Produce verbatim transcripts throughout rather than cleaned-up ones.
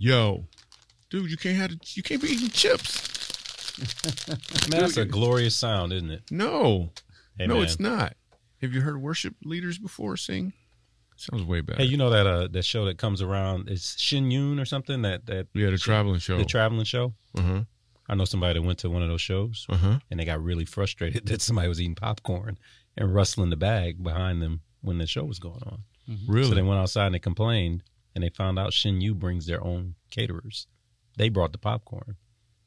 yo, dude, you can't have the, you can't be eating chips. Man, that's a glorious sound, isn't it? No, hey, no, man. It's not. Have you heard worship leaders before sing? Sounds way better. Hey, you know that uh, that show that comes around? It's Shen Yun or something. That that yeah, the show, traveling show. The traveling show. Uh huh. I know somebody that went to one of those shows, uh-huh. and they got really frustrated that somebody was eating popcorn and rustling the bag behind them when the show was going on. Mm-hmm. Really? So they went outside and they complained, and they found out Shen Yu brings their own caterers. They brought the popcorn.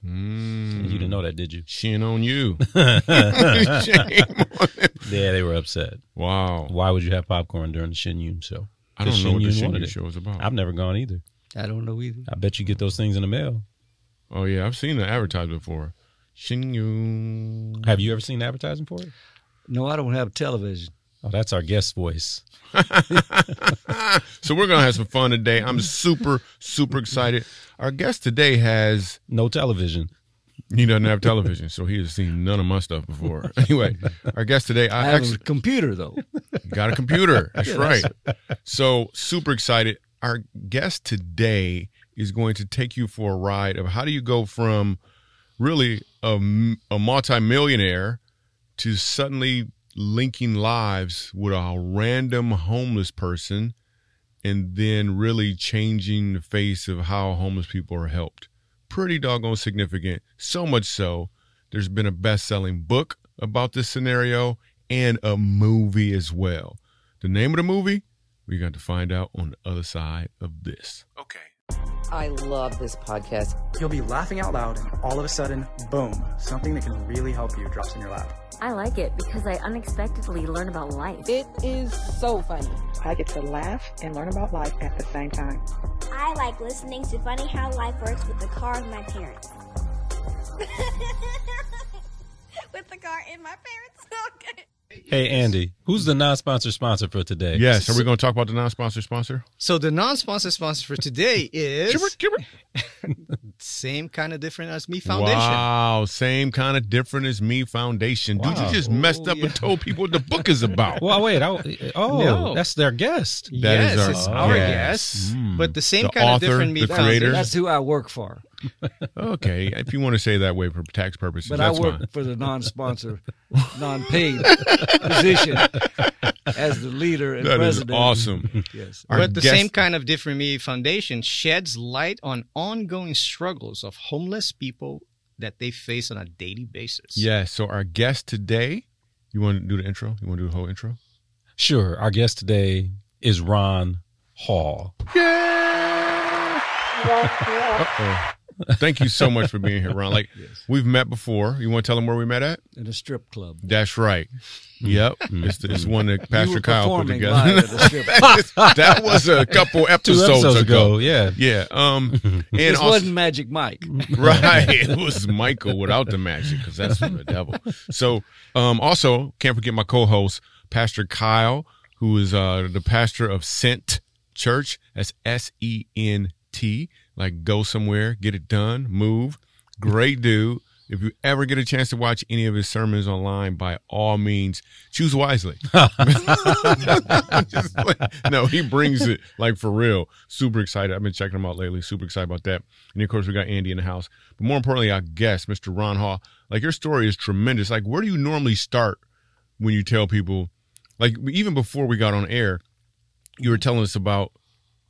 Mm. You didn't know that, did you? Shin on you. Shame on him. Yeah, they were upset. Wow. Why would you have popcorn during the Shen Yun show? I don't know what the Shen Yun show is about. I've never gone either. I don't know either. I bet you get those things in the mail. Oh, yeah. I've seen the advertisement before. Shen Yun. Have you ever seen advertising for it? No, I don't have television. Oh, that's our guest voice. So we're going to have some fun today. I'm super, super excited. Our guest today has... no television. He doesn't have television, so he has seen none of my stuff before. Anyway, our guest today... I, I have actually, a computer, though. Got a computer. That's yeah, right. That's right. So super excited. Our guest today is going to take you for a ride of how do you go from really a, a multimillionaire to suddenly... linking lives with a random homeless person and then really changing the face of how homeless people are helped. Pretty doggone significant, so much so there's been a best-selling book about this scenario and a movie as well. The name of the movie, we got to find out on the other side of this. Okay. I love this podcast. You'll be laughing out loud and all of a sudden, boom, something that can really help you drops in your lap. I like it because I unexpectedly learn about life. It is so funny. I get to laugh and learn about life at the same time. I like listening to Funny How Life Works with the car of my parents. With the car in my parents' pocket. Hey, Andy, who's the non-sponsor sponsor for today? Yes, are we going to talk about the non-sponsor sponsor? So the non-sponsor sponsor for today is... Same Kind of Different as Me Foundation. Wow, Same Kind of Different as Me Foundation. Wow. Dude, you just messed oh, up yeah. and told people what the book is about. Well, wait, I, oh, no. that's their guest. That yes, is our, it's our guest. guest. Mm. But the Same the Kind author, of Different as Me Foundation, creator. That's who I work for. Okay, if you want to say that way for tax purposes, but that's I work fine. For the non-sponsor, non-paid position as the leader and that president. That is awesome. Yes, Our but the guest... Same Kind of Different Me Foundation sheds light on ongoing struggles of homeless people that they face on a daily basis. Yeah. So our guest today, you want to do the intro? You want to do the whole intro? Sure. Our guest today is Ron Hall. Yeah. Uh-oh. Thank you so much for being here, Ron. Like, yes. We've met before. You want to tell them where we met at? In a strip club. That's right. Yep. It's, the, it's one that Pastor Kyle put together. Live at a strip club. That was a couple episodes, episodes ago. ago. Yeah. Yeah. Um, and this also, wasn't Magic Mike. Right. It was Michael without the magic because that's from the devil. So um, also, can't forget my co-host, Pastor Kyle, who is uh, the pastor of SENT Church. That's S E N T. Like, go somewhere, get it done, move. Great dude. If you ever get a chance to watch any of his sermons online, by all means, choose wisely. Just like, no, he brings it, like, for real. Super excited. I've been checking him out lately. Super excited about that. And, of course, we got Andy in the house. But more importantly, our guest, Mister Ron Hall, like, your story is tremendous. Like, where do you normally start when you tell people? Like, even before we got on air, you were telling us about,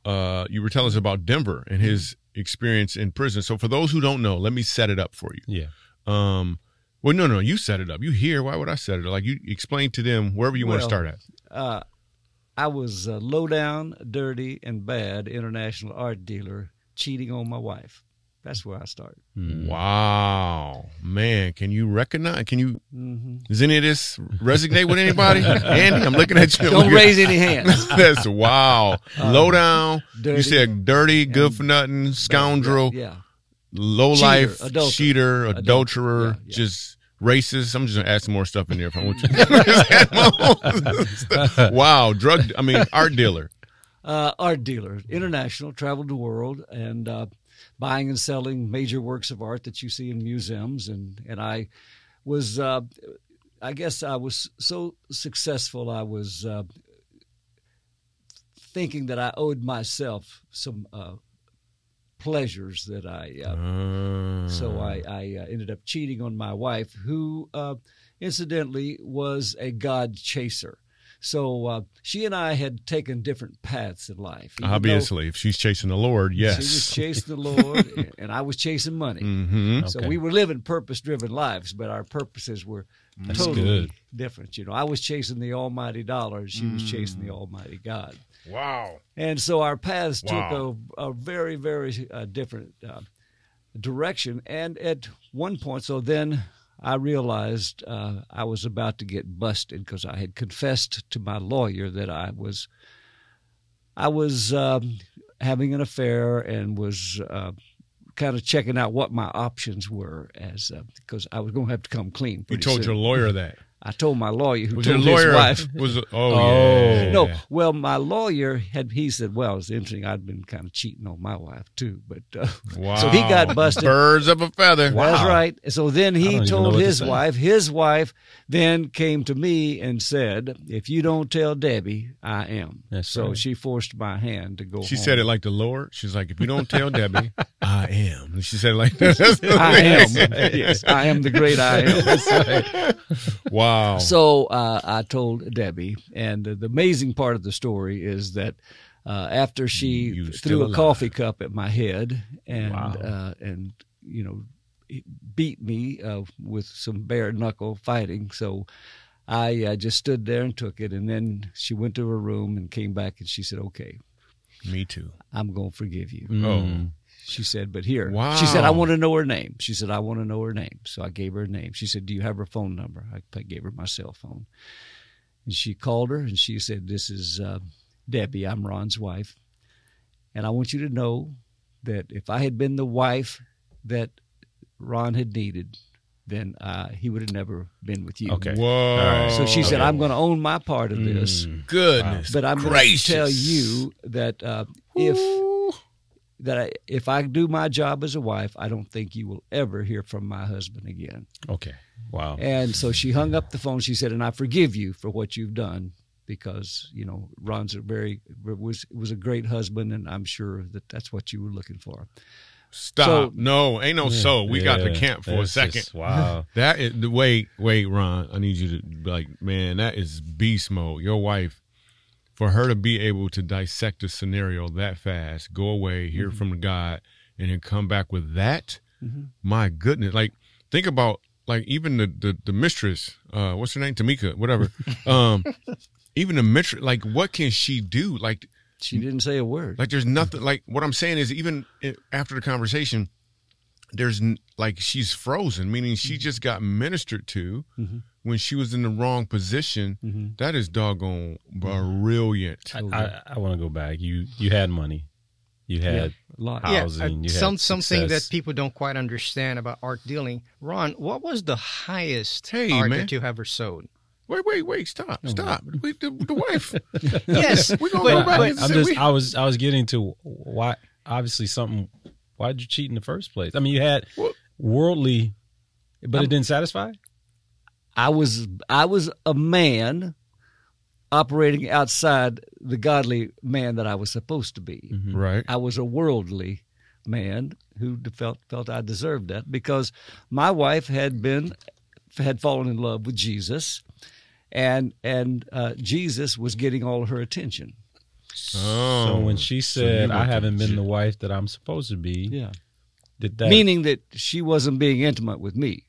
Uh, you were telling us about Denver and his experience in prison. So for those who don't know, let me set it up for you. Yeah. Um, well, no, no, you set it up. You here. Why would I set it up? Like, you explain to them wherever you well, want to start at. Uh, I was a low down, dirty, and bad international art dealer cheating on my wife. That's where I started. Wow, man! Can you recognize? Can you? Mm-hmm. Does any of this resonate with anybody? Andy, I'm looking at you. Don't raise any hands. That's wow. Um, low down. Dirty, you said dirty, good for nothing, scoundrel. Bad, yeah. Low life, adulterer, cheater, adulterer, yeah, yeah. just racist. I'm just gonna add some more stuff in there if I want you. Wow, drug. I mean, art dealer. Uh, art dealer, international, traveled the world, and. Uh, buying and selling major works of art that you see in museums. And, and I was, uh, I guess I was so successful, I was uh, thinking that I owed myself some uh, pleasures that I, uh, mm. so I, I uh, ended up cheating on my wife, who uh, incidentally was a God chaser. So uh, she and I had taken different paths in life. Obviously, if she's chasing the Lord, yes. She was chasing the Lord, and I was chasing money. Mm-hmm. So okay. we were living purpose-driven lives, but our purposes were That's totally good. different. You know, I was chasing the almighty dollar, and she mm. was chasing the almighty God. Wow. And so our paths wow. took a, a very, very uh, different uh, direction. And at one point, so then... I realized uh, I was about to get busted because I had confessed to my lawyer that I was I was um, having an affair and was uh, kind of checking out what my options were as uh, because I was going to have to come clean. You told soon. your lawyer that? I told my lawyer, who was told your lawyer, his wife. Was, oh, oh yeah. No, well, my lawyer, had he said, well, it's interesting, I'd been kind of cheating on my wife, too. But uh, wow. So he got busted. Birds of a feather. Wow. That's right. So then he told his to wife. His wife then came to me and said, if you don't tell Debbie, I am. That's so right. She forced my hand to go She home. said it like the Lord. She's like, if you don't tell Debbie, I am. And she said it like this. I am. Yes, I am the great I am. That's right. Wow. Wow. So uh, I told Debbie, and uh, the amazing part of the story is that uh, after she threw a alive. coffee cup at my head and wow. uh, and you know beat me uh, with some bare knuckle fighting, so I uh, just stood there and took it. And then she went to her room and came back, and she said, "Okay, me too. I'm gonna forgive you." Mm. Oh. She said, but here. Wow. She said, I want to know her name. She said, I want to know her name. So I gave her her name. She said, do you have her phone number? I gave her my cell phone. And she called her, and she said, this is uh, Debbie. I'm Ron's wife. And I want you to know that if I had been the wife that Ron had needed, then uh, he would have never been with you. Okay. Whoa. Right. So she said, okay. I'm going to own my part of this. Mm, goodness But I'm going to tell you that uh, if... that I, if I do my job as a wife, I don't think you will ever hear from my husband again. Okay. Wow. And so she hung up the phone. She said, and I forgive you for what you've done because, you know, Ron's a very, was, was a great husband, and I'm sure that that's what you were looking for. Stop. So, no, ain't no yeah, so. We yeah, got to camp for a second. Just, wow. That is, wait, wait, Ron, I need you to, like, man, that is beast mode. Your wife. For her to be able to dissect a scenario that fast, go away, hear mm-hmm. from God, and then come back with that, mm-hmm. my goodness. Like, think about, like, even the the, the mistress, uh, what's her name? Tamika, whatever. Um, even the mistress, like, what can she do? Like, she didn't say a word. Like, there's nothing, like, what I'm saying is, even after the conversation, there's, like, she's frozen, meaning she mm-hmm. just got ministered to. Mm-hmm. When she was in the wrong position, mm-hmm. that is doggone brilliant. I, I, I want to go back. You you had money, you had yeah, housing. Yeah, uh, you some had something that people don't quite understand about art dealing. Ron, what was the highest hey, art man. that you ever sold? Wait, wait, wait! Stop, no, stop! We, the, the wife. Yes, we're gonna go back. I'm just, we... I was I was getting to why. Obviously, something. Why did you cheat in the first place? I mean, you had well, worldly, but I'm, it didn't satisfy. I was I was a man operating outside the godly man that I was supposed to be. Mm-hmm. Right. I was a worldly man who felt felt I deserved that because my wife had been had fallen in love with Jesus, and and uh, Jesus was getting all her attention. Oh. So when she said, so "I haven't been the wife that I'm supposed to be," yeah, did that meaning that she wasn't being intimate with me?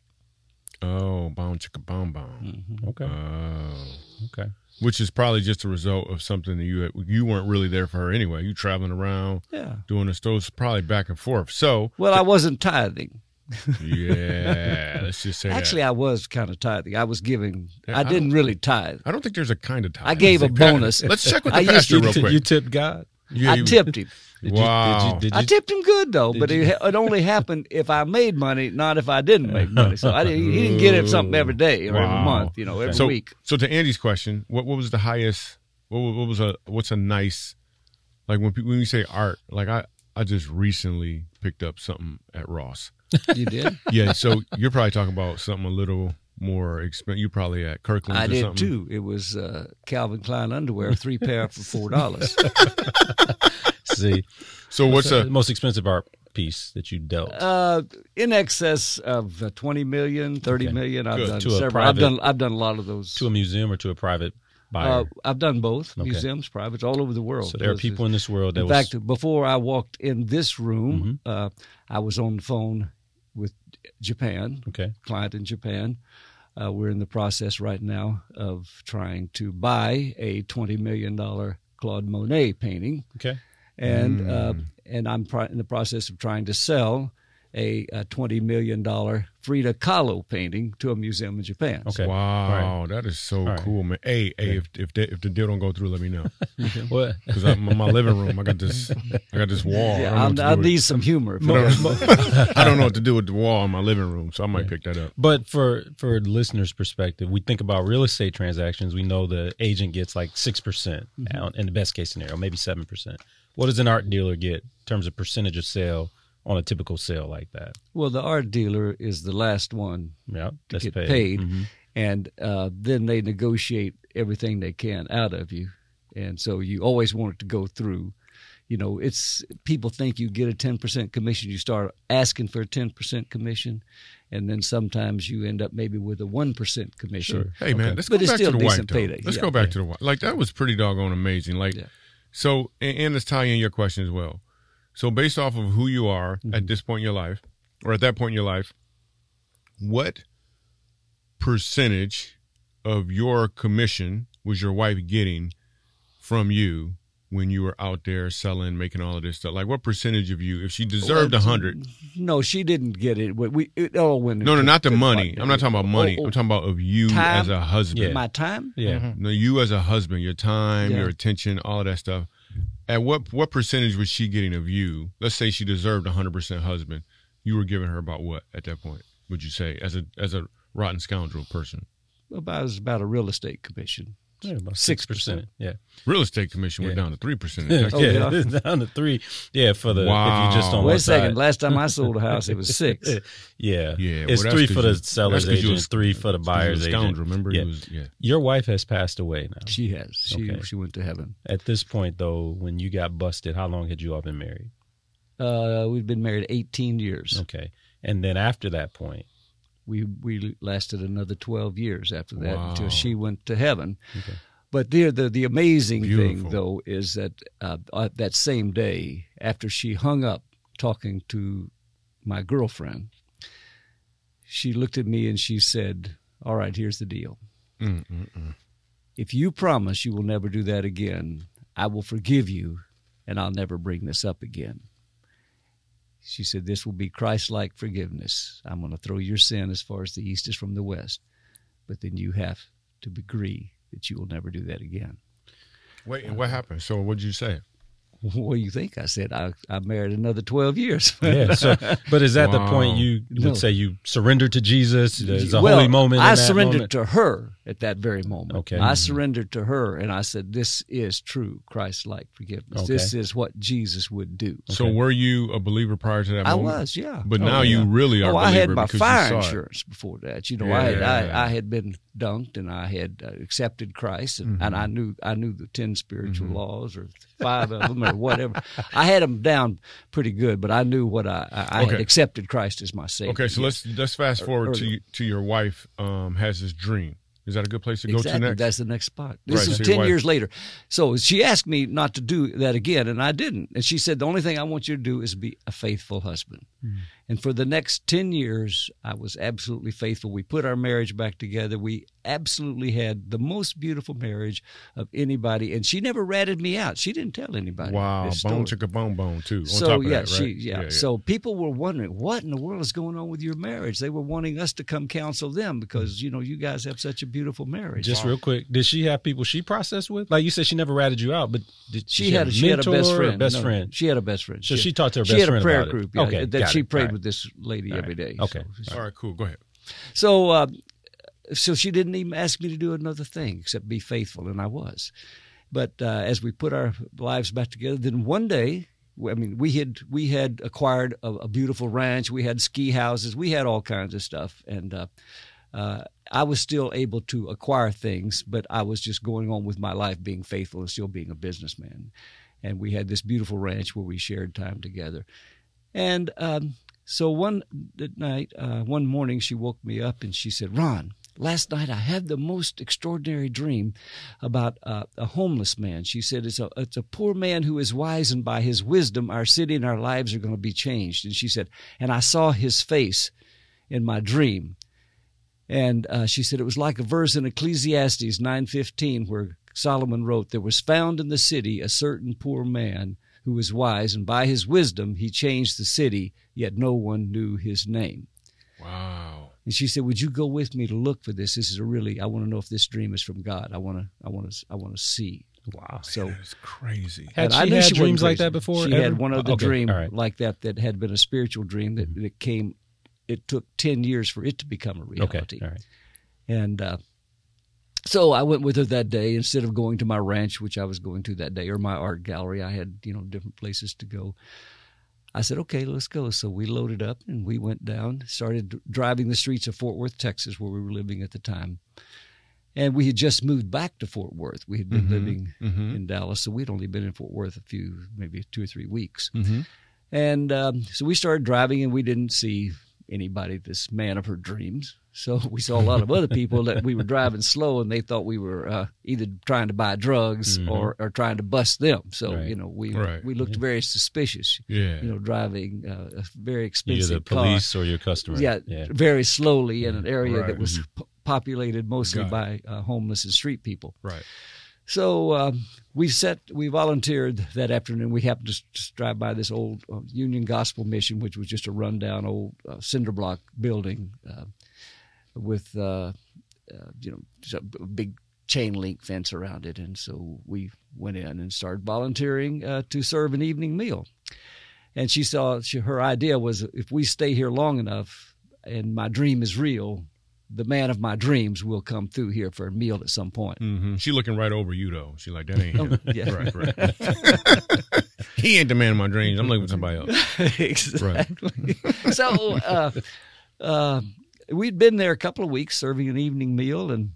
Oh, boom, chicka, boom, boom. Mm-hmm. Okay. Oh. Okay. Which is probably just a result of something that you had, you weren't really there for her anyway. You traveling around, yeah, doing the stores, probably back and forth. So, well, I wasn't tithing. Yeah, let's just say. Actually, that. I was kind of tithing. I was giving. Yeah, I, I didn't really tithe. I don't think there's a kind of tithe. I gave a bonus. Let's check with the I pastor used to, real quick. You tipped God. You, I you, tipped him. Did wow! You, did you, did you, I tipped him good though, but it, it only happened if I made money, not if I didn't make money. So I didn't, he didn't get him something every day or wow. every month, you know, every so, week. So to Andy's question, what what was the highest? What, what was a what's a nice? Like when people, when you say art, like I I just recently picked up something at Ross. You did? Yeah. So you're probably talking about something a little more expensive. You probably at Kirkland. I or did something. too. It was uh, Calvin Klein underwear, three pair for four dollars. See, so what's the most expensive art piece that you dealt? Uh, in excess of twenty million dollars, thirty million dollars. I've done several. Private, I've done I've done a lot of those. To a museum or to a private buyer? Uh, I've done both, okay. Museums, privates, all over the world. So there are people in this world that in was... In fact, before I walked in this room, mm-hmm. uh, I was on the phone with Japan, okay. client in Japan. Uh, we're in the process right now of trying to buy a twenty million dollars Claude Monet painting. Okay. And mm. uh, and I'm pro- in the process of trying to sell a, a twenty million dollars Frida Kahlo painting to a museum in Japan. Okay. Wow, right. That is so right. cool, man. Hey, yeah. hey if if, they, if the deal don't go through, let me know. What? Because I'm in my living room. I got this I got this wall. Yeah, I, I need some humor. I don't, I don't know what to do with the wall in my living room, so I might yeah. pick that up. But for, for a listener's perspective, we think about real estate transactions. We know the agent gets like six percent mm-hmm. out, in the best case scenario, maybe seven percent. What does an art dealer get in terms of percentage of sale on a typical sale like that? Well, the art dealer is the last one yep, to get paid, paid mm-hmm. and uh, then they negotiate everything they can out of you, and so you always want it to go through. You know, it's people think you get a ten percent commission, you start asking for a ten percent commission, and then sometimes you end up maybe with a one percent commission. Sure. Hey, okay. man, let's go but back to the wife, payday. Let's yeah. go back yeah. to the wife. Like, that was pretty doggone amazing. Like. Yeah. So, and let's tie in your question as well. So, based off of who you are mm-hmm. at this point in your life, or at that point in your life, what percentage of your commission was your wife getting from you when you were out there selling, making all of this stuff? Like, what percentage of you, if she deserved a hundred? No, she didn't get it. We it all went. No, no, not the money. Money. I'm not talking about money. Oh, oh. I'm talking about of you time. As a husband. Yeah. My time? Yeah. Mm-hmm. No, you as a husband, your time, yeah. your attention, all of that stuff. At what what percentage was she getting of you? Let's say she deserved a hundred percent husband. You were giving her about what at that point? Would you say as a as a rotten scoundrel person? About it was about a real estate commission. Yeah, about six percent. Yeah, real estate commission yeah. went down to three percent. Oh, yeah, yeah. down to three. Yeah, for the wow. if you just on wait a second. Side. Last time I sold a house, it was six. yeah, yeah. It's well, three for the you, seller's agent, was, three for the buyer's agent. Scoundrel, remember? Yeah. He was, yeah. Your wife has passed away now. She has. She okay. she went to heaven. At this point, though, when you got busted, how long had you all been married? Uh, we've been married eighteen years. Okay, and then after that point. We we lasted another twelve years after that wow. until she went to heaven. Okay. But the the, the amazing Beautiful. Thing, though, is that uh, uh, that same day after she hung up talking to my girlfriend, she looked at me and she said, "All right, here's the deal. Mm-mm-mm. If you promise you will never do that again, I will forgive you and I'll never bring this up again." She said, "This will be Christ-like forgiveness. I'm going to throw your sin as far as the east is from the west. But then you have to agree that you will never do that again." Wait, uh, what happened? So what did you say? What do you think? I said, I, I married another twelve years. yeah. So, but is that wow. the point you would no. say you surrendered to Jesus? There's a well, holy moment in I that surrendered moment? To her at that very moment. Okay. I surrendered to her, and I said, this is true Christ-like forgiveness. Okay. This is what Jesus would do. Okay. So were you a believer prior to that I moment? I was, yeah. But oh, now yeah. you really are oh, a believer. I had my fire insurance it. Before that. You know, yeah. I, had, I, I had been dunked, and I had accepted Christ, and, mm-hmm. and I knew I knew the ten spiritual mm-hmm. laws or five of them. Whatever. I had them down pretty good, but I knew what I, I, I okay. had accepted Christ as my Savior. Okay, so yes. let's let's fast forward Early. to you, to your wife um, has this dream. Is that a good place to exactly. go to next? That's the next spot. This right. is so ten wife... years later. So she asked me not to do that again, and I didn't. And she said, the only thing I want you to do is be a faithful husband. Mm. And for the next ten years, I was absolutely faithful. We put our marriage back together. We absolutely had the most beautiful marriage of anybody. And she never ratted me out. She didn't tell anybody. Wow, bone chicka bone bone, too, on so, top of yeah, that, right? She, yeah. Yeah, yeah. So people were wondering, what in the world is going on with your marriage? They were wanting us to come counsel them because, you know, you guys have such a beautiful marriage. Just wow. real quick, did she have people she processed with? Like you said, she never ratted you out, but did she, she had a, she mentor had a best friend. Best no, friend? She had a best friend. So she, she had, talked to her best friend about it. She had a prayer group yeah, okay, that she it. Prayed right. with this lady right. every day. Okay. So, all right, cool. Go ahead. So, uh, so she didn't even ask me to do another thing except be faithful, and I was. But uh, as we put our lives back together, then one day, I mean, we had we had acquired a, a beautiful ranch. We had ski houses. We had all kinds of stuff, and. Uh, Uh, I was still able to acquire things, but I was just going on with my life being faithful and still being a businessman. And we had this beautiful ranch where we shared time together. And um, so one night, uh, one morning, she woke me up and she said, "Ron, last night I had the most extraordinary dream about uh, a homeless man." She said, it's a, it's a poor man who is wise, and by his wisdom, our city and our lives are going to be changed. And she said, "And I saw his face in my dream." And uh, she said, it was like a verse in Ecclesiastes nine fifteen where Solomon wrote, "There was found in the city a certain poor man who was wise, and by his wisdom he changed the city, yet no one knew his name." Wow. And she said, "Would you go with me to look for this? This is a really, I want to know if this dream is from God. I want to, I want to, I want to see." Wow. So it's crazy. Had she I knew had she dreams like that before? She ever? had one other okay. dream right. like that that had been a spiritual dream that, mm-hmm. that came, it took ten years for it to become a reality. Okay. All right. And uh, so I went with her that day. Instead of going to my ranch, which I was going to that day, or my art gallery, I had, you know, different places to go. I said, "Okay, let's go." So we loaded up and we went down, started driving the streets of Fort Worth, Texas, where we were living at the time. And we had just moved back to Fort Worth. We had been mm-hmm. living mm-hmm. in Dallas, so we'd only been in Fort Worth a few, maybe two or three weeks. Mm-hmm. And um, so we started driving, and we didn't see anybody, this man of her dreams. So we saw a lot of other people that we were driving slow, and they thought we were uh, either trying to buy drugs mm-hmm. or, or trying to bust them. So, right. you know, we right. we looked yeah. very suspicious, yeah. you know, driving uh, a very expensive car. Either the police car. or your customer. Yeah, yeah, very slowly in an area right. that was mm-hmm. p- populated mostly Got by uh, homeless and street people. Right. So um, we set, we volunteered that afternoon. We happened to, to drive by this old uh, Union Gospel Mission, which was just a rundown old uh, cinder block building uh, with, uh, uh, you know, a big chain link fence around it. And so we went in and started volunteering uh, to serve an evening meal. And she saw, she, her idea was, if we stay here long enough and my dream is real, the man of my dreams will come through here for a meal at some point. Mm-hmm. She looking right over you, though. She like, that ain't him. yeah. Right, right. He ain't the man of my dreams. I'm looking for somebody else. Exactly. Right. So uh, uh, we'd been there a couple of weeks serving an evening meal, and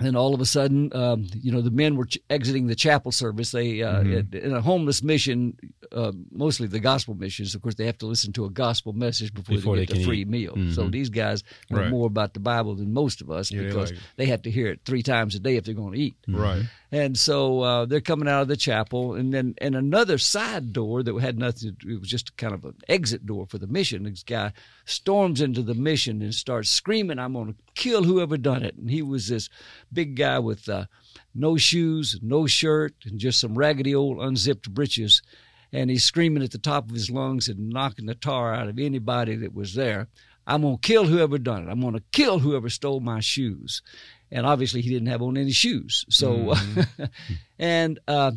and all of a sudden, um, you know, the men were ch- exiting the chapel service. They uh, mm-hmm. in a homeless mission, uh, mostly the gospel missions, of course, they have to listen to a gospel message before, before they get they the free eat. meal. Mm-hmm. So these guys know right. more about the Bible than most of us yeah, because they, like they have to hear it three times a day if they're going to eat. Right. And so uh, they're coming out of the chapel, and then and another side door that had nothing to do, it was just kind of an exit door for the mission. This guy storms into the mission and starts screaming, "I'm going to kill whoever done it." And he was this big guy with uh, no shoes, no shirt, and just some raggedy old unzipped breeches. And he's screaming at the top of his lungs and knocking the tar out of anybody that was there. "I'm going to kill whoever done it. I'm going to kill whoever stole my shoes." And obviously he didn't have on any shoes. So, mm-hmm. and uh,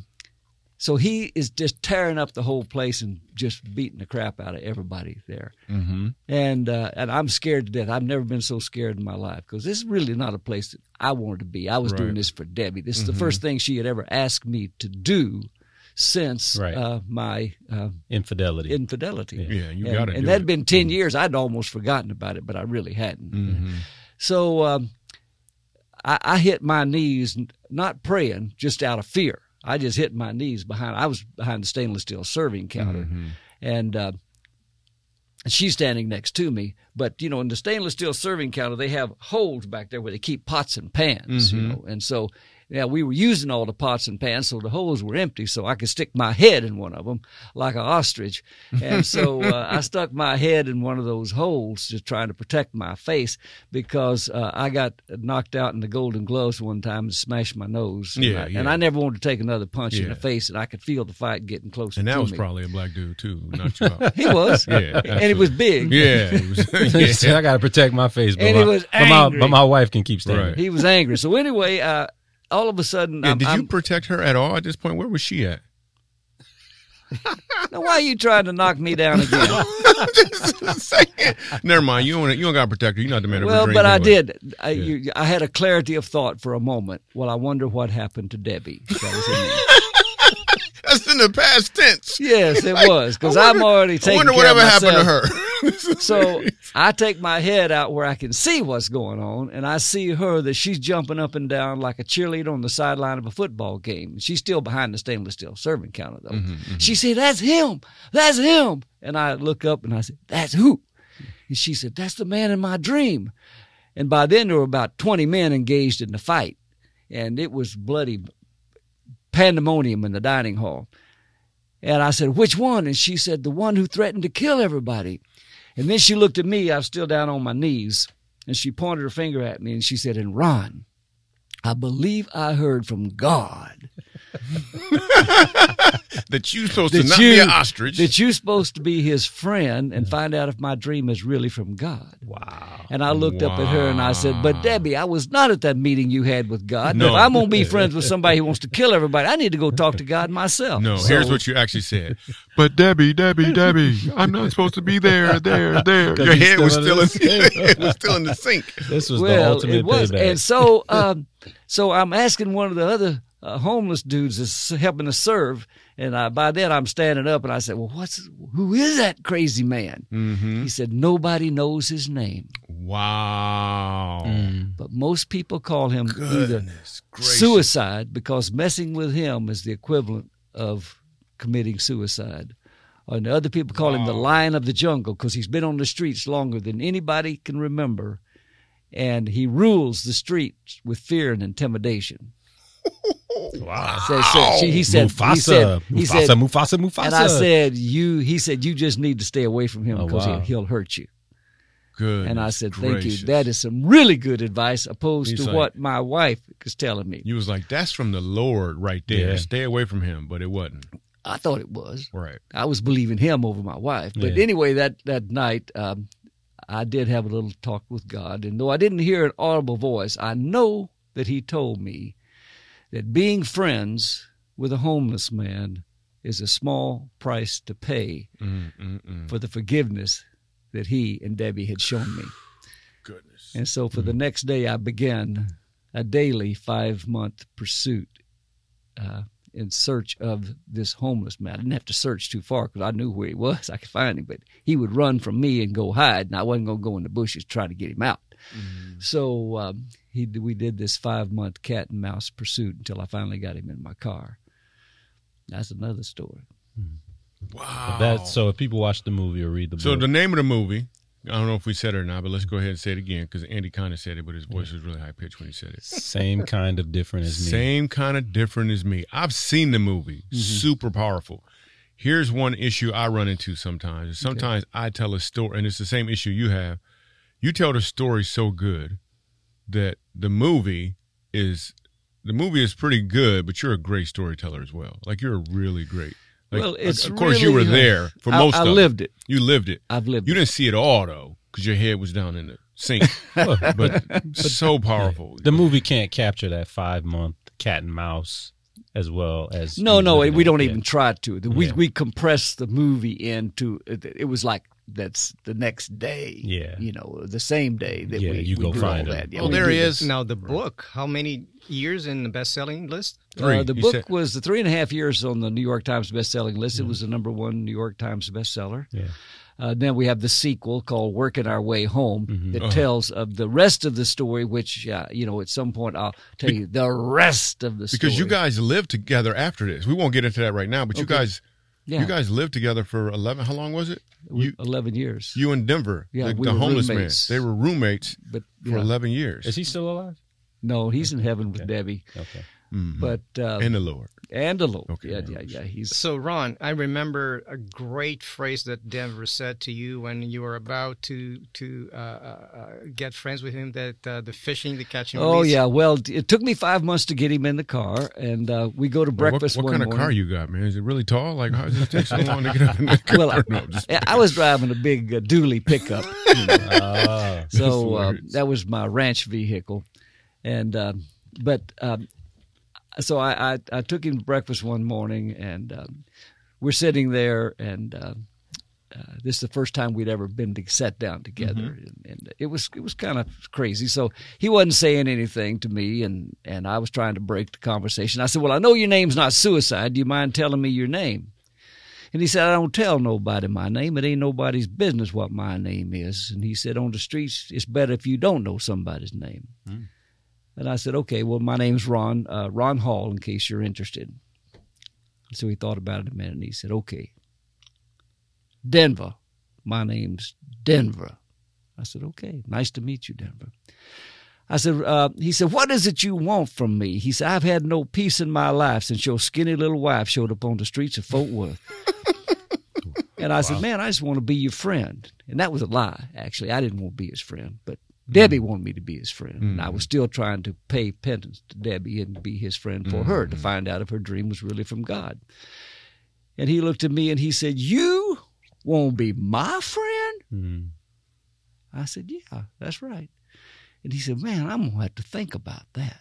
so he is just tearing up the whole place and just beating the crap out of everybody there. Mm-hmm. And uh, and I'm scared to death. I've never been so scared in my life because this is really not a place that I wanted to be. I was right. doing this for Debbie. This mm-hmm. is the first thing she had ever asked me to do since right. uh, my uh, infidelity. Infidelity. Yeah, yeah you got it. And that had been ten mm-hmm. years. I'd almost forgotten about it, but I really hadn't. Mm-hmm. So. Um, I hit my knees, not praying, just out of fear. I just hit my knees behind. I was behind the stainless steel serving counter, mm-hmm. and uh, she's standing next to me. But you know, in the stainless steel serving counter, they have holes back there where they keep pots and pans. Mm-hmm. You know, and so yeah, we were using all the pots and pans, so the holes were empty. So I could stick my head in one of them like an ostrich, and so uh, I stuck my head in one of those holes, just trying to protect my face because uh, I got knocked out in the Golden Gloves one time and smashed my nose. Yeah, and I, yeah. and I never wanted to take another punch yeah. in the face, and I could feel the fight getting closer. And that to was me. Probably a black dude too. Knocked you out. He was, yeah, absolutely. And it was big. Yeah, it was, yeah. So I got to protect my face, but, and my, he was but, my, but my wife can keep standing. Right. He was angry. So anyway, I. Uh, all of a sudden, yeah, I'm, did you I'm, protect her at all at this point? Where was she at? Now, why are you trying to knock me down again? I'm just saying. Never mind. You don't, you don't got to protect her. You're not the man of her dreams. Well, but anyway. I did. I, yeah. you, I had a clarity of thought for a moment. Well, I wonder what happened to Debbie. That was her name. That's in the past tense. Yes, it like, was because I'm already taking care of myself. I wonder whatever happened to her. So I take my head out where I can see what's going on, and I see her that she's jumping up and down like a cheerleader on the sideline of a football game. She's still behind the stainless steel serving counter, though. Mm-hmm, mm-hmm. She said, "That's him. That's him." And I look up and I said, "That's who?" And she said, "That's the man in my dream." And by then there were about twenty men engaged in the fight, and it was bloody pandemonium in the dining hall. And I said, "Which one?" And she said, "The one who threatened to kill everybody." And then she looked at me. I was still down on my knees. And she pointed her finger at me, and she said, "And Ron, I believe I heard from God." That you're supposed that to not you, be an ostrich. That you're supposed to be his friend and find out if my dream is really from God. Wow. And I looked wow. up at her and I said, "But Debbie, I was not at that meeting you had with God. No. If I'm going to be friends with somebody who wants to kill everybody, I need to go talk to God myself." No, so, here's what you actually said. "But Debbie, Debbie, Debbie, I'm not supposed to be there, there, there." Your head was still, in, it was still in the sink. This was well, the ultimate it was. Payback. And so, um, so I'm asking one of the other Uh, homeless dudes is helping to serve, and I, by then I'm standing up, and I said, "Well, what's who is that crazy man?" Mm-hmm. He said, "Nobody knows his name." Wow! Mm. But most people call him Goodness either gracious. suicide, because messing with him is the equivalent of committing suicide. And other people call wow. him the lion of the jungle, because he's been on the streets longer than anybody can remember, and he rules the streets with fear and intimidation. Wow! So, so she, he said, Mufasa, he said, he Mufasa, said, Mufasa, Mufasa. And I said, "You." He said, "You just need to stay away from him because oh, wow. he'll, he'll hurt you." Good. And I said, "Thank gracious. you. That is some really good advice, opposed He's to like, what my wife is telling me." You was like, "That's from the Lord, right there. Yeah. Stay away from him." But it wasn't. I thought it was. Right. I was believing him over my wife. But yeah. anyway, that that night, um, I did have a little talk with God, and though I didn't hear an audible voice, I know that He told me that being friends with a homeless man is a small price to pay mm, mm, mm. for the forgiveness that he and Debbie had shown me. Goodness. And so for mm. the next day, I began a daily five-month pursuit uh, in search of this homeless man. I didn't have to search too far because I knew where he was. I could find him, but he would run from me and go hide, and I wasn't going to go in the bushes trying to get him out. Mm. So um, he, we did this five-month cat-and-mouse pursuit until I finally got him in my car. That's another story. Wow. That's, so if people watch the movie or read the book. So the name of the movie, I don't know if we said it or not, but let's go ahead and say it again because Andy kind of said it, but his voice was really high-pitched when he said it. Same Kind of Different as Me. Same Kind of Different as Me. I've seen the movie. Mm-hmm. Super powerful. Here's one issue I run into sometimes. Sometimes okay. I tell a story, and it's the same issue you have. You tell the story so good that the movie is the movie is pretty good, but you're a great storyteller as well. Like you're really great. Like, well, it's of course really, you were there for I, most I of it. I lived it. You lived it. I've lived you it. You didn't see it all though, because your head was down in the sink. but, but so powerful. The movie can't capture that five month cat and mouse. As well as no, no, we don't even try to. We yeah. we compressed the movie into it was like that's the next day. Yeah, you know, the same day that yeah, we you we go find all that. Yeah, well, there is now the book. How many years in the best-selling list? Three. Uh, the you book said. was the three and a half years on the New York Times best-selling list. Mm-hmm. It was the number one New York Times bestseller. Yeah. Uh, then we have the sequel called Working Our Way Home mm-hmm. that uh-huh. tells of the rest of the story, which, uh, you know, at some point I'll tell Be- you the rest of the story. Because you guys lived together after this. We won't get into that right now, but okay. you guys yeah. you guys lived together for eleven, how long was it? You, eleven years. You in Denver, yeah, the, we the homeless roommates. man. They were roommates but, yeah. for eleven years. Is he still alive? No, he's okay. in heaven with okay. Debbie. Okay. Mm-hmm. But um, and the Lord. And the Lord. Okay. Yeah, yeah, yeah. He's... So, Ron, I remember a great phrase that Denver said to you when you were about to to uh, uh, get friends with him, that uh, the fishing, the catching. Oh, release. yeah. Well, it took me five months to get him in the car, and uh, we go to breakfast well, what, what one morning. What kind of car you got, man? Is it really tall? Like, how does it take so long to get up in the car? Well, I, no, I was driving a big uh, dually pickup. You know. ah, so uh, that was my ranch vehicle. and uh, But... Um, So I, I, I took him to breakfast one morning, and um, we're sitting there, and uh, uh, this is the first time we'd ever been to sat down together, mm-hmm. and, and it was it was kind of crazy. So he wasn't saying anything to me, and, and I was trying to break the conversation. I said, "Well, I know your name's not suicide. Do you mind telling me your name?" And he said, I don't tell nobody my name. It ain't nobody's business what my name is. And he said, on the streets, it's better if you don't know somebody's name. Mm. And I said, okay, well, my name's Ron, uh, Ron Hall, in case you're interested. So he thought about it a minute, and he said, okay, Denver. My name's Denver. I said, okay, nice to meet you, Denver. I said, uh, he said, what is it you want from me? He said, I've had no peace in my life since your skinny little wife showed up on the streets of Fort Worth. And I wow. said, man, I just want to be your friend. And that was a lie, actually. I didn't want to be his friend, but mm. Debbie wanted me to be his friend. Mm. And I was still trying to pay penance to Debbie and be his friend for mm. her to find out if her dream was really from God. And he looked at me and he said, you won't be my friend? Mm. I said, yeah, that's right. And he said, man, I'm going to have to think about that.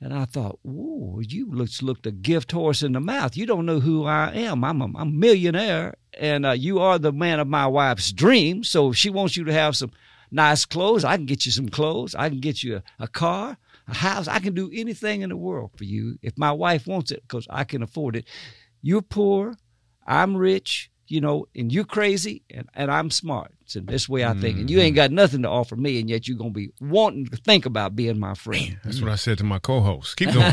And I thought, whoa, you looked, looked a gift horse in the mouth. You don't know who I am. I'm a, I'm a millionaire, and uh, you are the man of my wife's dream. So if she wants you to have some nice clothes, I can get you some clothes. I can get you a, a car, a house. I can do anything in the world for you if my wife wants it, because I can afford it. You're poor. I'm rich. You know, and you're crazy, and, and I'm smart. So this way I think. And you ain't got nothing to offer me, and yet you're going to be wanting to think about being my friend. Man, that's mm. what I said to my co-host. Keep going.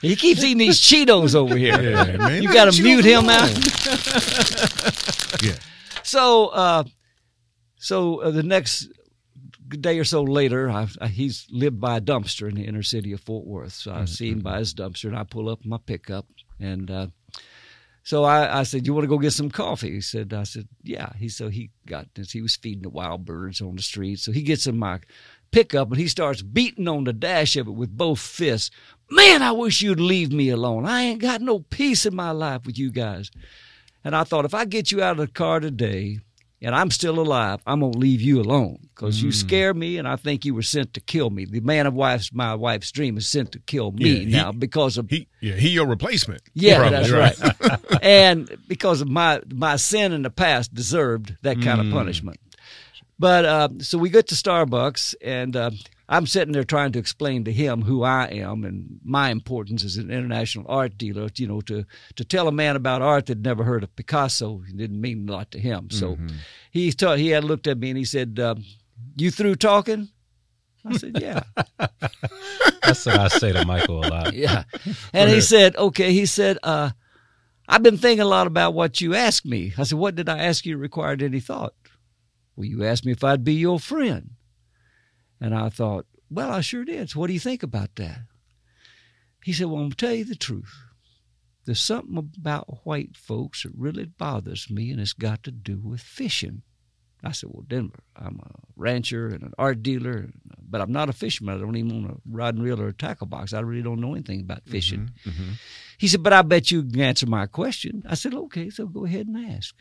He keeps eating these Cheetos over here. Yeah, man. You got to mute him out. Yeah. So, uh, so uh, the next day or so later, I, I, he's lived by a dumpster in the inner city of Fort Worth. So I mm-hmm. see him by his dumpster, and I pull up my pickup. And uh, so I, I said, you want to go get some coffee? He said, I said, yeah. He So he got this. He was feeding the wild birds on the street. So he gets in my pickup, and he starts beating on the dash of it with both fists. Man, I wish you'd leave me alone. I ain't got no peace in my life with you guys. And I thought, if I get you out of the car today and I'm still alive, I'm going to leave you alone, because mm. you scare me, and I think you were sent to kill me. The man of wife's, my wife's dream is sent to kill me yeah, he, now because of... He, yeah, he your replacement. Yeah, probably. That's right. right. And because of my, my sin in the past deserved that kind mm. of punishment. But uh, so we get to Starbucks, and uh, I'm sitting there trying to explain to him who I am and my importance as an international art dealer. You know, to, to tell a man about art that never heard of Picasso didn't mean a lot to him. So mm-hmm. he ta- he had looked at me and he said, um, "You through talking?" I said, "Yeah." That's what I say to Michael a lot. Yeah, and he said, "Okay." He said, uh, "I've been thinking a lot about what you asked me." I said, "What did I ask you that required any thought?" Well, you asked me if I'd be your friend. And I thought, well, I sure did. So what do you think about that? He said, well, I'm going to tell you the truth. There's something about white folks that really bothers me, and it's got to do with fishing. I said, well, Denver, I'm a rancher and an art dealer, but I'm not a fisherman. I don't even own a rod and reel or a tackle box. I really don't know anything about fishing. Mm-hmm, mm-hmm. He said, but I bet you can answer my question. I said, okay, so go ahead and ask.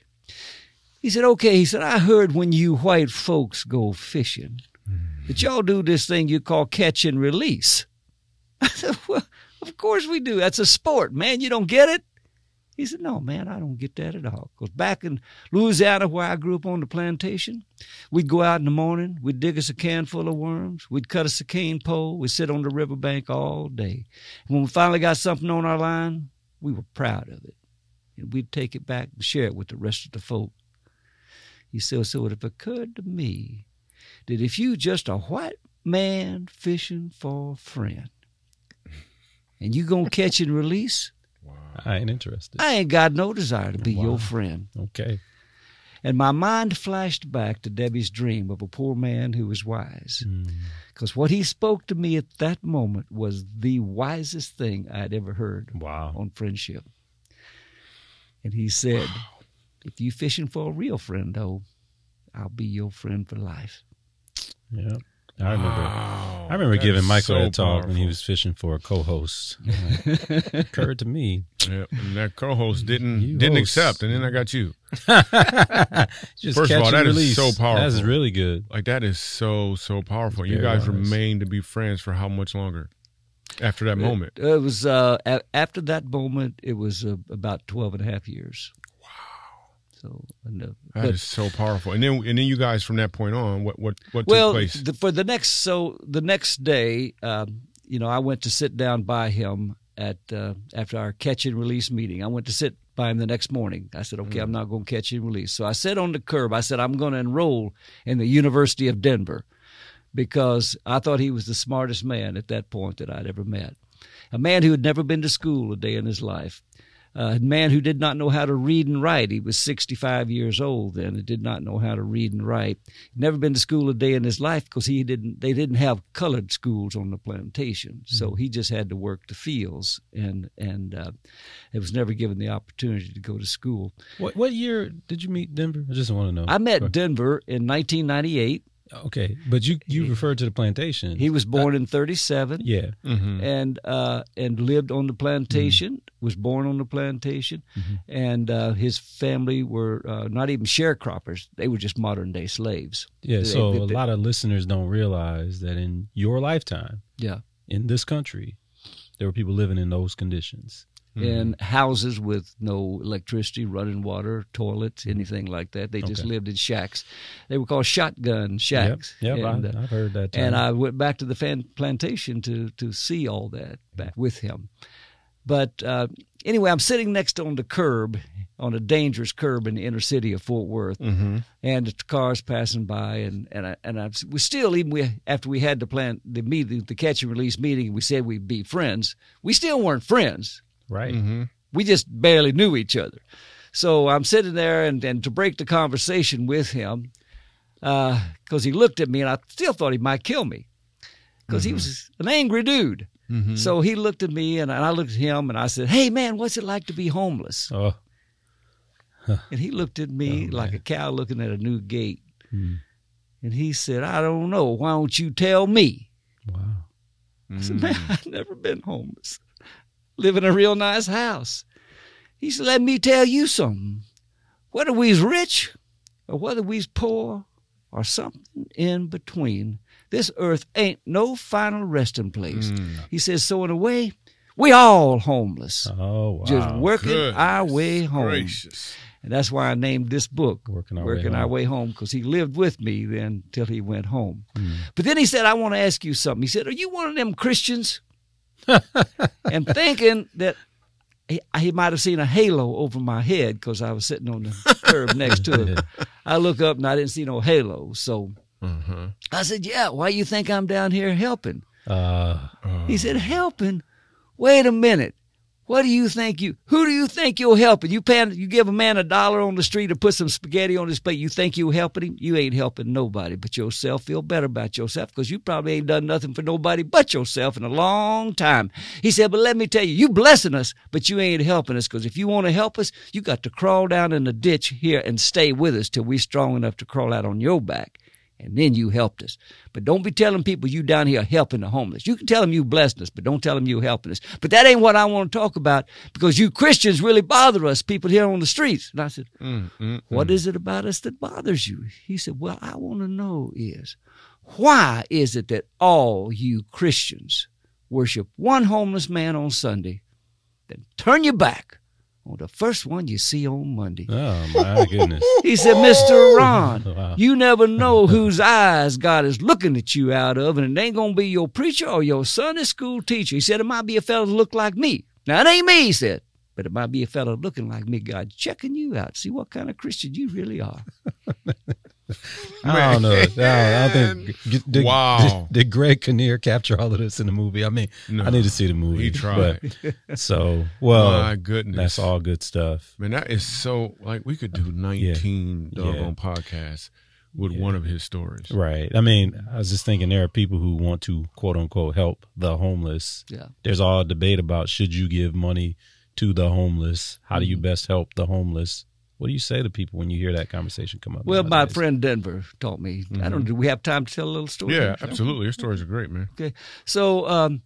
He said, okay, he said, I heard when you white folks go fishing that y'all do this thing you call catch and release. I said, well, of course we do. That's a sport, man. You don't get it? He said, no, man, I don't get that at all. Because back in Louisiana, where I grew up on the plantation, we'd go out in the morning, we'd dig us a can full of worms, we'd cut us a cane pole, we'd sit on the riverbank all day. And when we finally got something on our line, we were proud of it. And we'd take it back and share it with the rest of the folk. He said, so it occurred to me that if you just a white man fishing for a friend and you going to catch and release, wow. I ain't interested. I ain't got no desire to be wow. your friend. Okay. And my mind flashed back to Debbie's dream of a poor man who was wise, because mm. what he spoke to me at that moment was the wisest thing I'd ever heard wow. on friendship. And he said... Wow. If you fishing for a real friend, though, I'll be your friend for life. Yeah. I remember wow, I remember giving Michael so that talk powerful. When he was fishing for a co-host. It occurred to me. Yeah, and that co-host didn't you didn't host. accept, and then I got you. Just First of all, that release. is so powerful. That's really good. Like, that is so, so powerful. You guys honest. remained to be friends for how much longer? After that it, moment. It was uh, a- After that moment, it was uh, about twelve and a half years. So no, that but, is so powerful. And then, and then you guys, from that point on, what what what well, took place? Well, for the next so the next day, um, you know, I went to sit down by him at uh, after our catch and release meeting. I went to sit by him the next morning. I said, okay, mm. I'm not going to catch and release. So I sat on the curb. I said, I'm going to enroll in the University of Denver, because I thought he was the smartest man at that point that I'd ever met. A man who had never been to school a day in his life. Uh, a man who did not know how to read and write. He was sixty-five years old then and did not know how to read and write. Never been to school a day in his life, because he didn't. They didn't have colored schools on the plantation, so mm-hmm. he just had to work the fields, and and uh, it was never given the opportunity to go to school. What what year did you meet Denver? I just want to know. I met Sorry. Denver in nineteen ninety-eight. Okay, but you, you he, referred to the plantation. He was born I, in thirty-seven. Yeah, mm-hmm. and uh, and lived on the plantation. Mm-hmm. Was born on the plantation, mm-hmm. and uh, his family were uh, not even sharecroppers; they were just modern day slaves. Yeah, they, so they, they, a lot of listeners don't realize that in your lifetime, yeah, in this country, there were people living in those conditions. In mm-hmm. houses with no electricity, running water, toilets, anything like that. They just okay. lived in shacks. They were called shotgun shacks. Yeah, yep, I've uh, heard that term. And I went back to the fan plantation to to see all that back with him. But uh, anyway, I'm sitting next on the curb, on a dangerous curb in the inner city of Fort Worth, mm-hmm. and the cars passing by, and and I, and I we still even we after we had the plan the meeting, the catch and release meeting, we said we'd be friends. We still weren't friends. Right. Mm-hmm. We just barely knew each other. So I'm sitting there, and, and to break the conversation with him, because uh, he looked at me, and I still thought he might kill me, because mm-hmm. he was an angry dude. Mm-hmm. So he looked at me, and I looked at him, and I said, hey, man, what's it like to be homeless? Oh. Huh. And he looked at me oh, like man. a cow looking at a new gate. Hmm. And he said, I don't know. Why don't you tell me? Wow. I said, man, I've never been homeless. Live in a real nice house. He said, let me tell you something. Whether we's rich or whether we's poor or something in between, this earth ain't no final resting place. Mm. He says, so in a way, we all homeless. Oh, wow. Just working Goodness our way home. Gracious. And that's why I named this book, Working Our, Working Way, Our Home. Way Home, because he lived with me then till he went home. Mm. But then he said, I want to ask you something. He said, are you one of them Christians? And thinking that he, he might have seen a halo over my head because I was sitting on the curb next to him. I look up and I didn't see no halo. So mm-hmm. I said, yeah, why you think I'm down here helping? Uh, uh. He said, helping? Wait a minute. What do you think you, who do you think you're helping? You pay, you give a man a dollar on the street or put some spaghetti on his plate. You think you're helping him? You ain't helping nobody but yourself. Feel better about yourself because you probably ain't done nothing for nobody but yourself in a long time. He said, but let me tell you, you blessing us, but you ain't helping us, because if you want to help us, you got to crawl down in the ditch here and stay with us till we're strong enough to crawl out on your back. And then you helped us. But don't be telling people you down here helping the homeless. You can tell them you blessed us, but don't tell them you helping us. But that ain't what I want to talk about, because you Christians really bother us, people here on the streets. And I said, mm, mm, what mm. is it about us that bothers you? He said, well, I want to know is, why is it that all you Christians worship one homeless man on Sunday, then turn your back on the first one you see on Monday? Oh, my goodness. He said, Mister Ron, wow. you never know whose eyes God is looking at you out of, and it ain't going to be your preacher or your Sunday school teacher. He said, it might be a fella that look like me. Now, it ain't me, he said, but it might be a fella looking like me. God checking you out, see what kind of Christian you really are. I don't know. I don't think. Did, wow. Did, did Greg Kinnear capture all of this in the movie? I mean, no, I need to see the movie. He tried. But, so, well, my goodness, that's all good stuff. Man, that is so, like, we could do nineteen yeah. doggone yeah. podcasts with yeah. one of his stories. Right. I mean, I was just thinking there are people who want to, quote unquote, help the homeless. Yeah. There's all debate about, should you give money to the homeless? How do you best help the homeless? What do you say to people when you hear that conversation come up? Well, nowadays? My friend Denver taught me. Mm-hmm. I don't. Do we have time to tell a little story? Yeah, absolutely. Your stories are great, man. Okay, so um,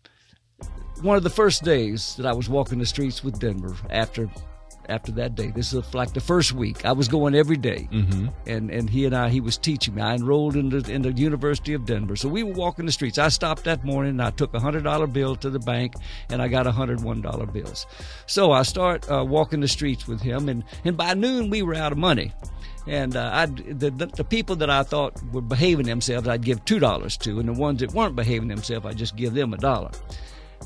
one of the first days that I was walking the streets with Denver after after that day, this is like the first week. I was going every day, mm-hmm. and and he and I, he was teaching me. I enrolled in the in the University of Denver, so we were walking the streets. I stopped that morning, and I took a hundred dollar bill to the bank, and I got a hundred one dollar bills. So I start uh, walking the streets with him, and and by noon we were out of money. And uh, I, the, the, the people that I thought were behaving themselves, I'd give two dollars to, and the ones that weren't behaving themselves, I just give them a dollar.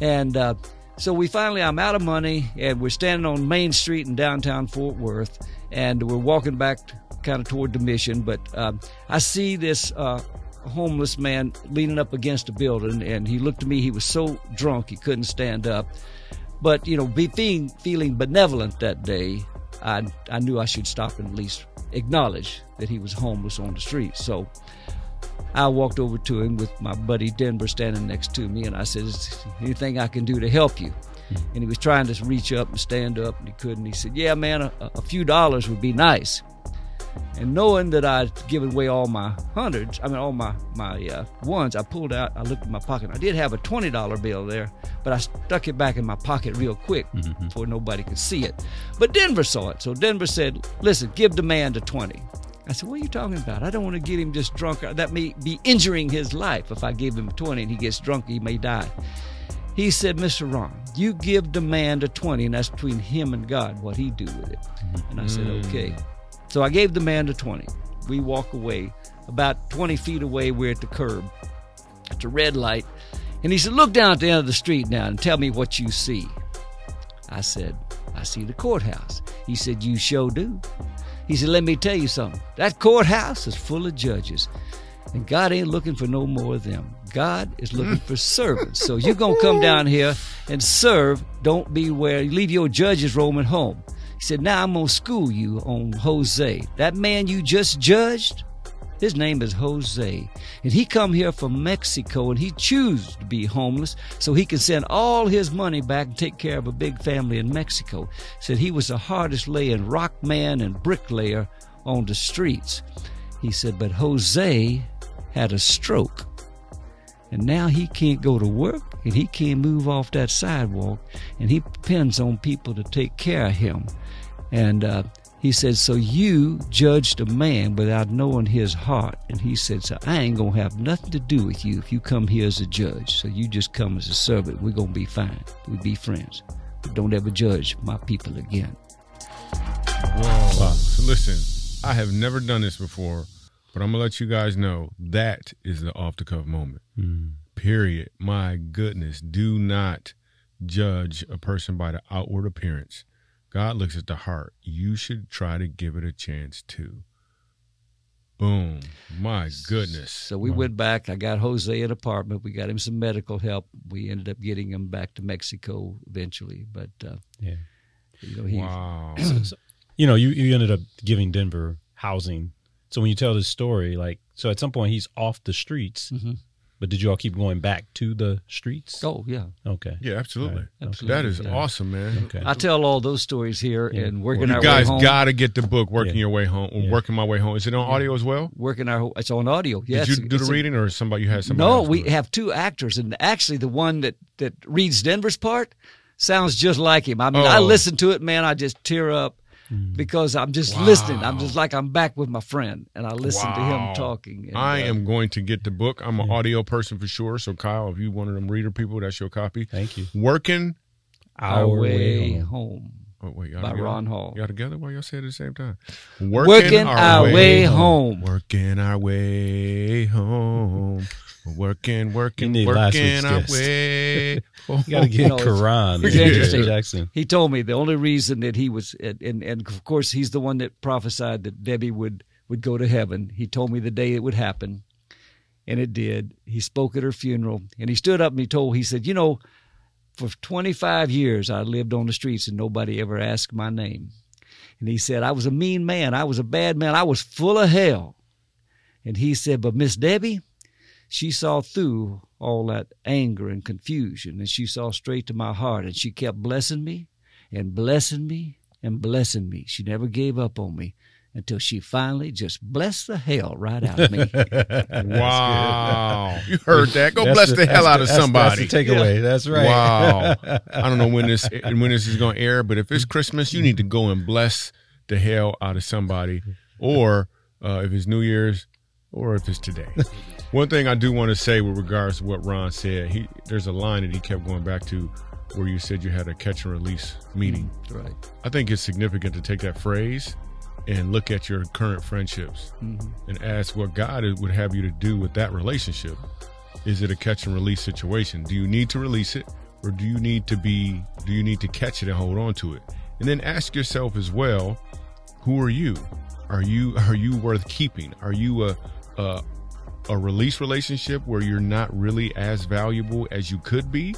And uh, So we finally, I'm out of money, and we're standing on Main Street in downtown Fort Worth, and we're walking back kind of toward the mission. But um, I see this uh, homeless man leaning up against a building, and he looked at me. He was so drunk he couldn't stand up. But, you know, be being, feeling benevolent that day, I, I knew I should stop and at least acknowledge that he was homeless on the street. So I walked over to him with my buddy Denver standing next to me, and I said, "Is there anything I can do to help you?" And he was trying to reach up and stand up, and he couldn't. He said, "Yeah, man, a, a few dollars would be nice." And knowing that I'd given away all my hundreds, I mean, all my, my uh, ones, I pulled out, I looked in my pocket. I did have a twenty dollar bill there, but I stuck it back in my pocket real quick mm-hmm. before nobody could see it. But Denver saw it. So Denver said, "Listen, give the man the twenty." I said, "What are you talking about? I don't want to get him just drunk. That may be injuring his life. If I give him twenty and he gets drunk, he may die." He said, "Mister Ron, you give the man the twenty, and that's between him and God, what he do with it." And I said, "Okay." So I gave the man the twenty. We walk away. About twenty feet away, we're at the curb. It's a red light. And he said, "Look down at the end of the street now and tell me what you see." I said, "I see the courthouse." He said, "You sure do." He said, "Let me tell you something. That courthouse is full of judges, and God ain't looking for no more of them. God is looking for servants. So you're going to come down here and serve. Don't be where you leave your judges roaming home." He said, "Now I'm going to school you on Jose. That man you just judged, his name is Jose. And he come here from Mexico, and he choose to be homeless so he can send all his money back and take care of a big family in Mexico." He said he was the hardest laying rock man and bricklayer on the streets. He said, "But Jose had a stroke. And now he can't go to work, and he can't move off that sidewalk, and he depends on people to take care of him." And uh, he said, "So you judged a man without knowing his heart." And he said, "So I ain't going to have nothing to do with you if you come here as a judge. So you just come as a servant. We're going to be fine. We'll be friends. But don't ever judge my people again." Whoa. Wow. So listen, I have never done this before, but I'm going to let you guys know that is the off-the-cuff moment, mm. period. My goodness, do not judge a person by the outward appearance. God looks at the heart. You should try to give it a chance too. Boom. My goodness. So we wow. went back. I got Jose an apartment. We got him some medical help. We ended up getting him back to Mexico eventually. But, uh, yeah. You know, he, wow. so, so, you know, you, you ended up giving Denver housing. So when you tell this story, like, so at some point he's off the streets, mm-hmm. but did you all keep going back to the streets? Oh, yeah. Okay. Yeah, absolutely. Right. Absolutely. That is yeah. awesome, man. Okay. I tell all those stories here yeah. and Working well, Our Way Home. You guys got to get the book, Working yeah. Your Way Home, yeah. Working My Way Home. Is it on yeah. audio as well? Working Our It's on audio, yes. Did you do the reading or somebody you had somebody No, we have two actors, and actually the one that, that reads Denver's part sounds just like him. I mean, oh. I listen to it, man, I just tear up. Because I'm just wow. listening. I'm just like I'm back with my friend, and I listen wow. to him talking. And, I uh, am going to get the book. I'm an yeah. audio person for sure. So, Kyle, if you're one of them reader people, that's your copy. Thank you. Working Our, Our Way, Way Home, home. Oh, wait, y'all by together? Ron Hall. Y'all together? Why y'all say it at the same time? Working, Working Our, Our Way, Way home. home. Working Our Way Home. Working, working, working our guest. way. Oh, you got to get no, Quran. It's, it's yeah. Jackson. He told me the only reason that he was, and, and of course, he's the one that prophesied that Debbie would, would go to heaven. He told me the day it would happen, and it did. He spoke at her funeral, and he stood up and he told, he said, "You know, for twenty-five years I lived on the streets and nobody ever asked my name." And he said, "I was a mean man. I was a bad man. I was full of hell." And he said, "But Miss Debbie, she saw through all that anger and confusion, and she saw straight to my heart, and she kept blessing me and blessing me and blessing me. She never gave up on me until she finally just blessed the hell right out of me." Wow. You heard that. Go that's bless the, the hell out the, of that's, somebody. That's the takeaway. Yeah. That's right. Wow. I don't know when this, when this is going to air, but if it's Christmas, you need to go and bless the hell out of somebody, or uh, if it's New Year's, or if it's today. One thing I do want to say with regards to what Ron said, he there's a line that he kept going back to where you said you had a catch and release meeting. Right. I think it's significant to take that phrase and look at your current friendships mm-hmm. and ask what God would have you to do with that relationship. Is it a catch and release situation? Do you need to release it? or do you need to be, do you need to catch it and hold on to it? And then ask yourself as well, who are you? Are you, are you worth keeping? Are you a, a, a release relationship where you're not really as valuable as you could be?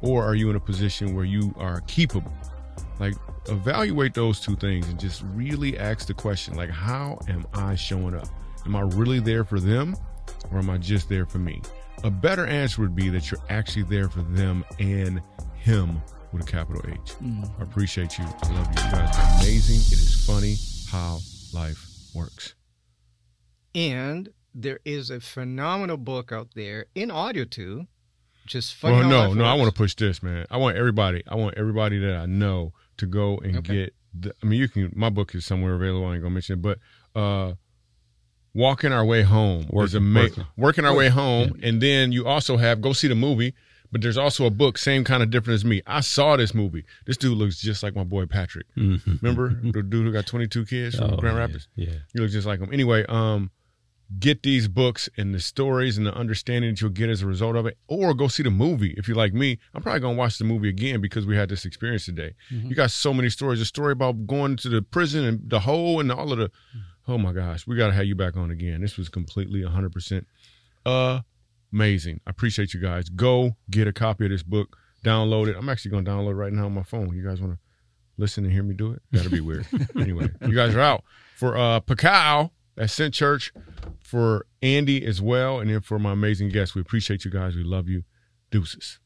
Or are you in a position where you are keepable? Like, evaluate those two things and just really ask the question, like, how am I showing up? Am I really there for them, or am I just there for me? A better answer would be that you're actually there for them and him with a capital H. Mm. I appreciate you. I love you. You guys are amazing. It is funny how life works. And there is a phenomenal book out there in audio too. Just funny. Well, no, no, works. I want to push this, man. I want everybody. I want everybody that I know to go and okay. get. The, I mean, you can. My book is somewhere available. I ain't gonna mention it, but uh, Walking Our Way Home working, is amazing. Working. working Our Way Home, yeah. And then you also have go see the movie. But there's also a book, Same Kind of Different as Me. I saw this movie. This dude looks just like my boy Patrick. Mm-hmm. Remember the dude who got twenty-two kids from oh, Grand Rapids? Yeah, yeah, he looks just like him. Anyway, um. get these books and the stories and the understanding that you'll get as a result of it, or go see the movie. If you're like me, I'm probably going to watch the movie again because we had this experience today. Mm-hmm. You got so many stories, a story about going to the prison and the hole and all of the, oh my gosh, we got to have you back on again. This was completely one hundred percent amazing. I appreciate you guys. Go get a copy of this book, download it. I'm actually going to download it right now on my phone. You guys want to listen and hear me do it? That'll be weird. Anyway, you guys are out. For uh, Picasso at SENT Church, for Andy as well, and then for my amazing guests. We appreciate you guys. We love you. Deuces.